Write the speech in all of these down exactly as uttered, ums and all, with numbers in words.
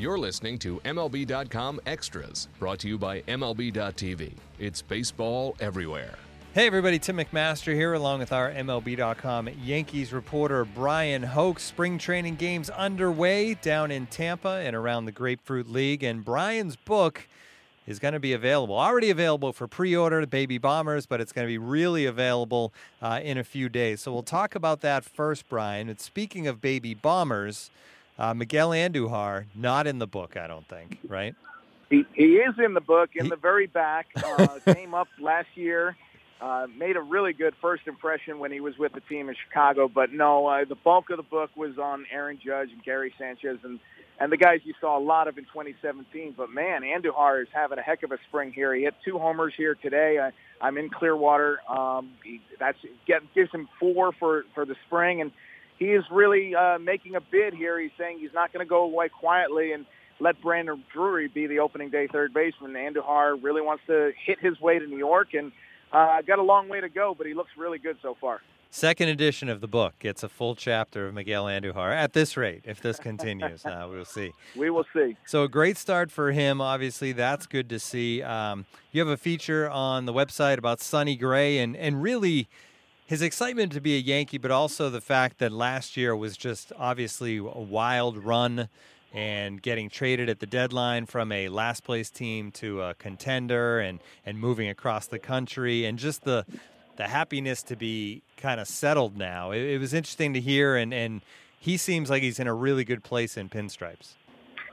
You're listening to M L B dot com Extras, brought to you by M L B dot T V. It's baseball everywhere. Hey everybody, Tim McMaster here along with our M L B dot com Yankees reporter Bryan Hoch. Spring training games underway down in Tampa and around the Grapefruit League, and Bryan's book is going to be available, already available for pre-order, Baby Bombers, but it's going to be really available uh, in a few days. So we'll talk about that first, Bryan. And speaking of Baby Bombers, uh, Miguel Andujar, not in the book, I don't think, right? He, he is in the book, in he... the very back. Uh, came up last year, uh, made a really good first impression when he was with the team in Chicago. But no, uh, the bulk of the book was on Aaron Judge and Gary Sanchez and And the guys you saw a lot of in twenty seventeen. But, man, Andujar is having a heck of a spring here. He hit two homers here today. I, I'm in Clearwater. Um, he, that's getting, gives him four for, for the spring. And he is really uh, making a bid here. He's saying he's not going to go away quietly and let Brandon Drury be the opening day third baseman. Andujar really wants to hit his way to New York. And uh, got a long way to go, but he looks really good so far. Second edition of the book gets a full chapter of Miguel Andujar at this rate. If this continues, uh, we'll see. We will see. So a great start for him. Obviously, that's good to see. Um, you have a feature on the website about Sonny Gray and, and really his excitement to be a Yankee, but also the fact that last year was just obviously a wild run and getting traded at the deadline from a last-place team to a contender and, and moving across the country and just the – the happiness to be kind of settled now. It, it was interesting to hear, and, and he seems like he's in a really good place in pinstripes.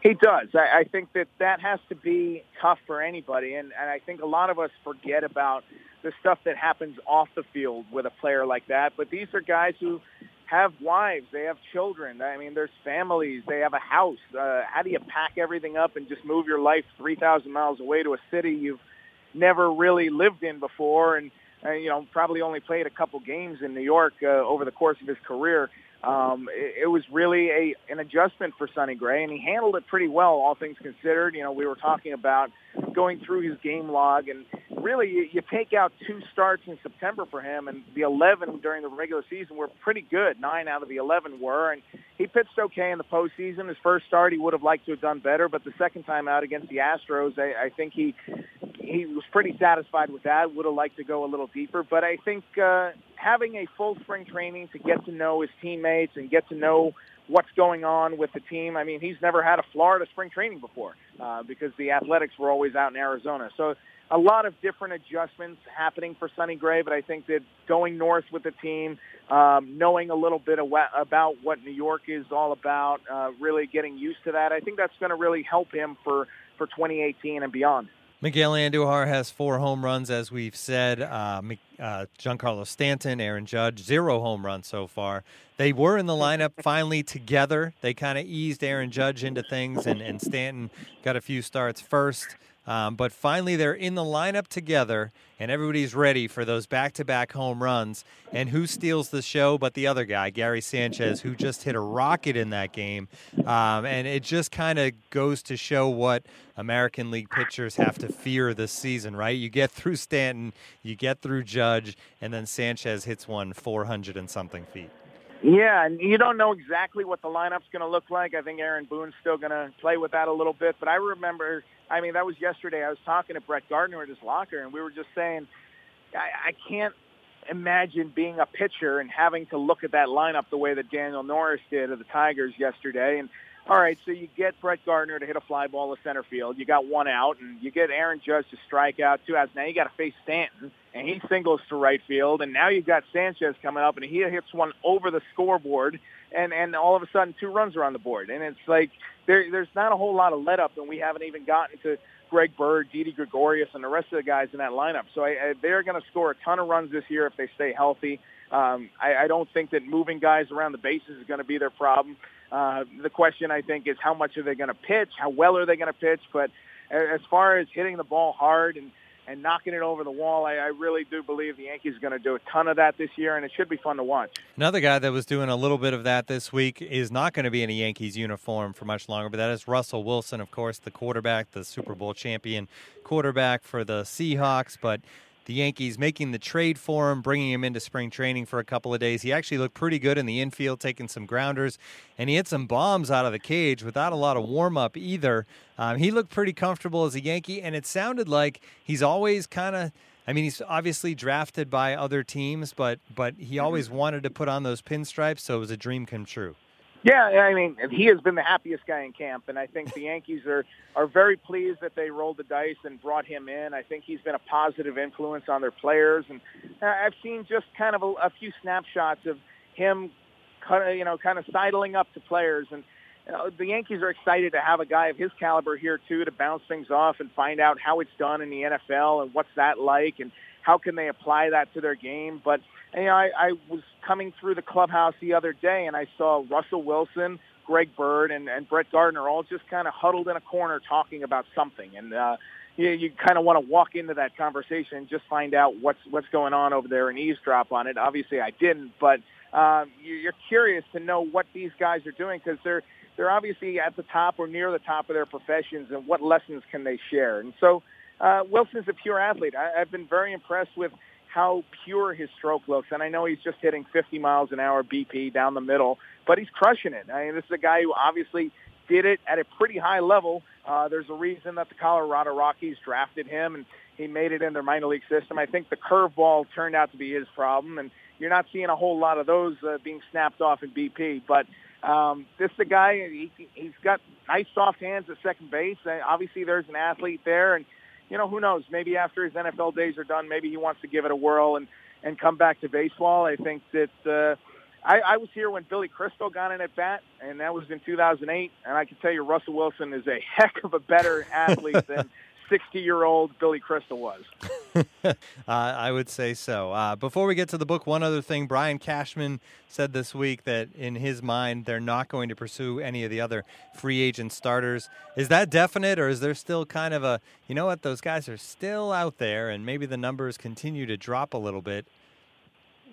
He does. I, I think that that has to be tough for anybody, and, and I think a lot of us forget about the stuff that happens off the field with a player like that, but these are guys who have wives, they have children, I mean, there's families, they have a house. Uh, how do you pack everything up and just move your life three thousand miles away to a city you've never really lived in before, and you know, probably only played a couple games in New York uh, over the course of his career. Um, it, it was really a an adjustment for Sonny Gray, and he handled it pretty well, all things considered. You know, we were talking about going through his game log, and really you, you take out two starts in September for him, and the eleven during the regular season were pretty good. Nine out of the eleven were, and he pitched okay in the postseason. His first start he would have liked to have done better, but the second time out against the Astros, I, I think he... He was pretty satisfied with that, would have liked to go a little deeper. But I think uh, having a full spring training to get to know his teammates and get to know what's going on with the team, I mean, he's never had a Florida spring training before uh, because the Athletics were always out in Arizona. So a lot of different adjustments happening for Sonny Gray, but I think that going north with the team, um, knowing a little bit about what New York is all about, uh, really getting used to that, I think that's going to really help him for, for twenty eighteen and beyond. Miguel Andujar has four home runs, as we've said. Uh, uh, Giancarlo Stanton, Aaron Judge, zero home runs so far. They were in the lineup finally together. They kind of eased Aaron Judge into things, and, and Stanton got a few starts first. Um, but finally, they're in the lineup together, and everybody's ready for those back-to-back home runs. And who steals the show but the other guy, Gary Sanchez, who just hit a rocket in that game. Um, and it just kind of goes to show what American League pitchers have to fear this season, right? You get through Stanton, you get through Judge, and then Sanchez hits one four hundred and something feet. Yeah, and you don't know exactly what the lineup's going to look like. I think Aaron Boone's still going to play with that a little bit. But I remember, I mean, that was yesterday. I was talking to Brett Gardner at his locker, and we were just saying, I, I can't imagine being a pitcher and having to look at that lineup the way that Daniel Norris did of the Tigers yesterday. And, all right, so you get Brett Gardner to hit a fly ball to center field. You got one out, and you get Aaron Judge to strike out, two outs. Now you got to face Stanton, and he singles to right field. And now you've got Sanchez coming up, and he hits one over the scoreboard. And, and all of a sudden, two runs are on the board. And it's like there, there's not a whole lot of let-up, and we haven't even gotten to Greg Bird, Didi Gregorius, and the rest of the guys in that lineup. So I, I, they're going to score a ton of runs this year if they stay healthy. Um, I, I don't think that moving guys around the bases is going to be their problem. Uh, the question, I think, is how much are they going to pitch? How well are they going to pitch? But as far as hitting the ball hard and, and knocking it over the wall, I, I really do believe the Yankees are going to do a ton of that this year, and it should be fun to watch. Another guy that was doing a little bit of that this week is not going to be in a Yankees uniform for much longer, but that is Russell Wilson, of course, the quarterback, the Super Bowl champion quarterback for the Seahawks. But the Yankees making the trade for him, bringing him into spring training for a couple of days. He actually looked pretty good in the infield, taking some grounders, and he hit some bombs out of the cage without a lot of warm-up either. Um, he looked pretty comfortable as a Yankee, and it sounded like he's always kind of, I mean, he's obviously drafted by other teams, but but he always wanted to put on those pinstripes, so it was a dream come true. Yeah, I mean, he has been the happiest guy in camp, and I think the Yankees are, are very pleased that they rolled the dice and brought him in. I think he's been a positive influence on their players, and I've seen just kind of a, a few snapshots of him, kind of, you know, kind of sidling up to players, and you know, the Yankees are excited to have a guy of his caliber here, too, to bounce things off and find out how it's done in the N F L and what's that like and how can they apply that to their game. But, you know, I, I was coming through the clubhouse the other day, and I saw Russell Wilson, Greg Bird, and, and Brett Gardner all just kind of huddled in a corner talking about something. And uh, you, you kind of want to walk into that conversation and just find out what's, what's going on over there and eavesdrop on it. Obviously, I didn't, but uh, you're curious to know what these guys are doing because they're – they're obviously at the top or near the top of their professions, and what lessons can they share? And so uh, Wilson's a pure athlete. I, I've been very impressed with how pure his stroke looks, and I know he's just hitting fifty miles an hour B P down the middle, but he's crushing it. I mean, this is a guy who obviously did it at a pretty high level. Uh, there's a reason that the Colorado Rockies drafted him, and he made it in their minor league system. I think the curveball turned out to be his problem, and you're not seeing a whole lot of those uh, being snapped off in B P, but Um, this is the guy, he, he's got nice soft hands at second base. And obviously, there's an athlete there. And, you know, who knows? Maybe after his N F L days are done, maybe he wants to give it a whirl and, and come back to baseball. I think that uh, I, I was here when Billy Crystal got in at bat, and that was in two thousand eight. And I can tell you Russell Wilson is a heck of a better athlete than sixty-year-old Billy Crystal was. uh, I would say so. Uh, before we get to the book, one other thing. Brian Cashman said this week that in his mind they're not going to pursue any of the other free agent starters. Is that definite, or is there still kind of a, you know what, those guys are still out there and maybe the numbers continue to drop a little bit?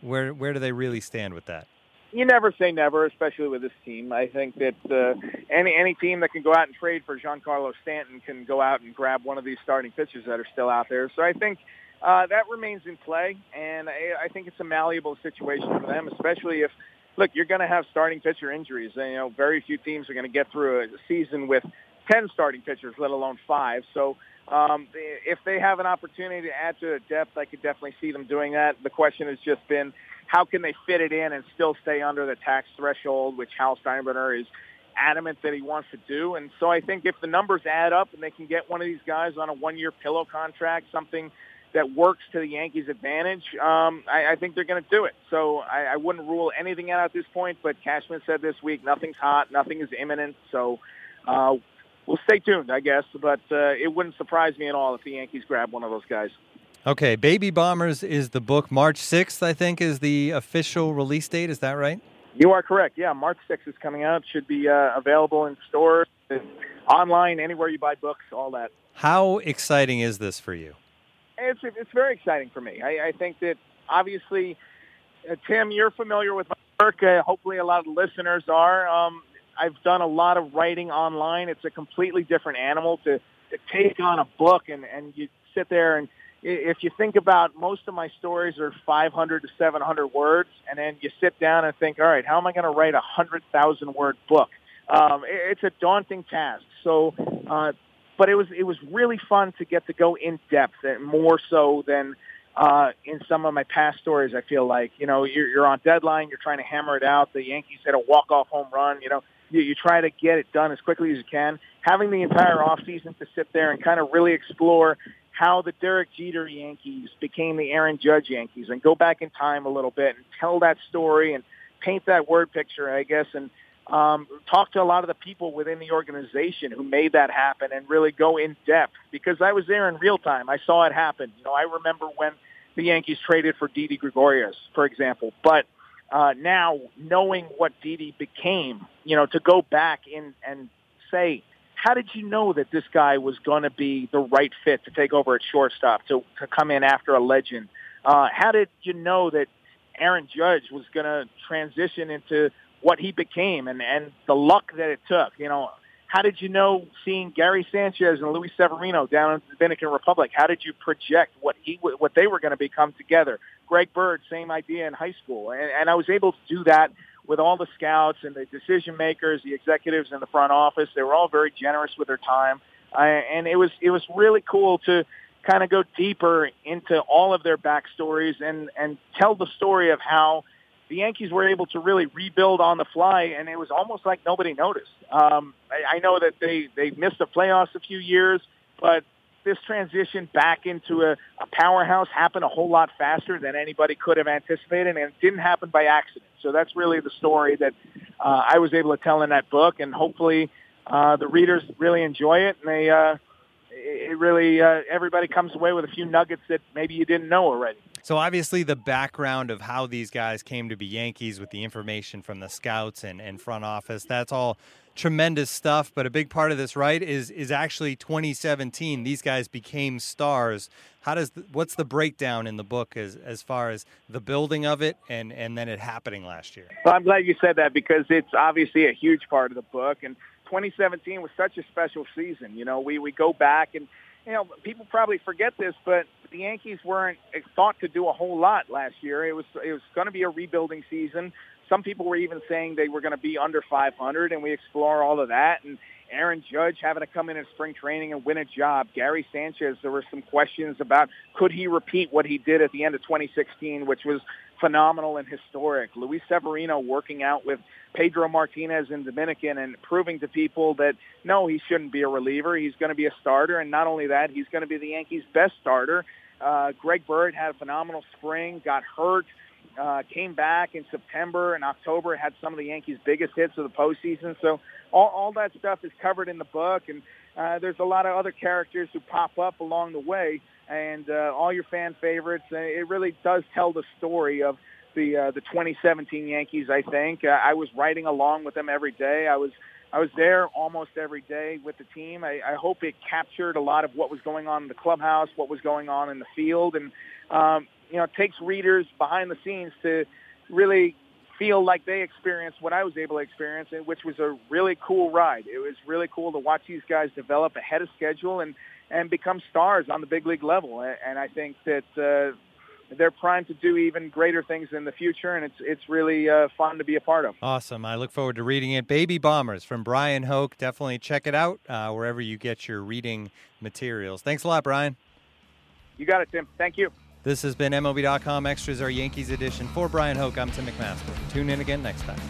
Where, where do they really stand with that? You never say never, especially with this team. I think that uh, any any team that can go out and trade for Giancarlo Stanton can go out and grab one of these starting pitchers that are still out there. So I think uh, that remains in play, and I, I think it's a malleable situation for them, especially if, look, you're going to have starting pitcher injuries. And, you know, very few teams are going to get through a season with ten starting pitchers, let alone five. So um, if they have an opportunity to add to their depth, I could definitely see them doing that. The question has just been, how can they fit it in and still stay under the tax threshold, which Hal Steinbrenner is adamant that he wants to do? And so I think if the numbers add up and they can get one of these guys on a one-year pillow contract, something that works to the Yankees' advantage, um, I, I think they're going to do it. So I, I wouldn't rule anything out at this point, but Cashman said this week, nothing's hot, nothing is imminent. So uh, we'll stay tuned, I guess. But uh, it wouldn't surprise me at all if the Yankees grab one of those guys. Okay, Baby Bombers is the book. March sixth, I think, is the official release date. Is that right? You are correct. Yeah, March sixth is coming out. Should be uh, available in stores, online, anywhere you buy books, all that. How exciting is this for you? It's it's very exciting for me. I, I think that, obviously, uh, Tim, you're familiar with my work. Uh, hopefully a lot of listeners are. Um, I've done a lot of writing online. It's a completely different animal to, to take on a book and, and you sit there and, if you think about most of my stories are five hundred to seven hundred words, and then you sit down and think, all right, how am I going to write a one hundred thousand word book? Um, it's a daunting task. So, uh, but it was it was really fun to get to go in depth, and more so than uh, in some of my past stories. I feel like, you know, you're, you're on deadline, you're trying to hammer it out. The Yankees hit a walk-off home run, you know. You, you try to get it done as quickly as you can. Having the entire offseason to sit there and kind of really explore how the Derek Jeter Yankees became the Aaron Judge Yankees and go back in time a little bit and tell that story and paint that word picture, I guess, and um, talk to a lot of the people within the organization who made that happen and really go in depth because I was there in real time. I saw it happen. You know, I remember when the Yankees traded for Didi Gregorius, for example, but uh, now knowing what Didi became, you know, to go back in and say, how did you know that this guy was going to be the right fit to take over at shortstop, to, to come in after a legend? Uh, how did you know that Aaron Judge was going to transition into what he became and, and the luck that it took? You know, how did you know seeing Gary Sanchez and Luis Severino down in the Dominican Republic? How did you project what he what they were going to become together? Greg Bird, same idea in high school. And, and I was able to do that with all the scouts and the decision makers, the executives in the front office. They were all very generous with their time. I, and it was it was really cool to kind of go deeper into all of their backstories and, and tell the story of how the Yankees were able to really rebuild on the fly, and it was almost like nobody noticed. Um, I, I know that they, they missed the playoffs a few years, but this transition back into a, a powerhouse happened a whole lot faster than anybody could have anticipated, and it didn't happen by accident. So that's really the story that uh, I was able to tell in that book, and hopefully uh, the readers really enjoy it, and they uh, it really uh, everybody comes away with a few nuggets that maybe you didn't know already. So obviously the background of how these guys came to be Yankees with the information from the scouts and, and front office, that's all tremendous stuff. But a big part of this, right, is is actually twenty seventeen. These guys became stars. How does the, what's the breakdown in the book as, as far as the building of it and, and then it happening last year? Well, I'm glad you said that because it's obviously a huge part of the book. And twenty seventeen was such a special season. You know, we, we go back and, you know, people probably forget this, but the Yankees weren't thought to do a whole lot last year. It was it was going to be a rebuilding season. Some people were even saying they were going to be under five hundred, and we explore all of that. And Aaron Judge having to come in in spring training and win a job. Gary Sanchez, there were some questions about could he repeat what he did at the end of twenty sixteen, which was phenomenal and historic. Luis Severino working out with Pedro Martinez in Dominican and proving to people that, no, he shouldn't be a reliever. He's going to be a starter. And not only that, he's going to be the Yankees' best starter. Uh, Greg Bird had a phenomenal spring, got hurt, uh, came back in September and October, had some of the Yankees' biggest hits of the postseason. So all, all that stuff is covered in the book, and uh, there's a lot of other characters who pop up along the way, and uh, all your fan favorites. And it really does tell the story of the uh, the twenty seventeen Yankees, I think. Uh, I was writing along with them every day. I was I was there almost every day with the team. I, I hope it captured a lot of what was going on in the clubhouse, what was going on in the field. And, um, you know, it takes readers behind the scenes to really feel like they experienced what I was able to experience, which was a really cool ride. It was really cool to watch these guys develop ahead of schedule and, and become stars on the big league level. And I think that uh, they're primed to do even greater things in the future, and it's it's really uh, fun to be a part of. Awesome. I look forward to reading it. Baby Bombers from Bryan Hoch. Definitely check it out uh, wherever you get your reading materials. Thanks a lot, Brian. You got it, Tim. Thank you. This has been M L B dot com Extras, our Yankees edition. For Bryan Hoch, I'm Tim McMaster. Tune in again next time.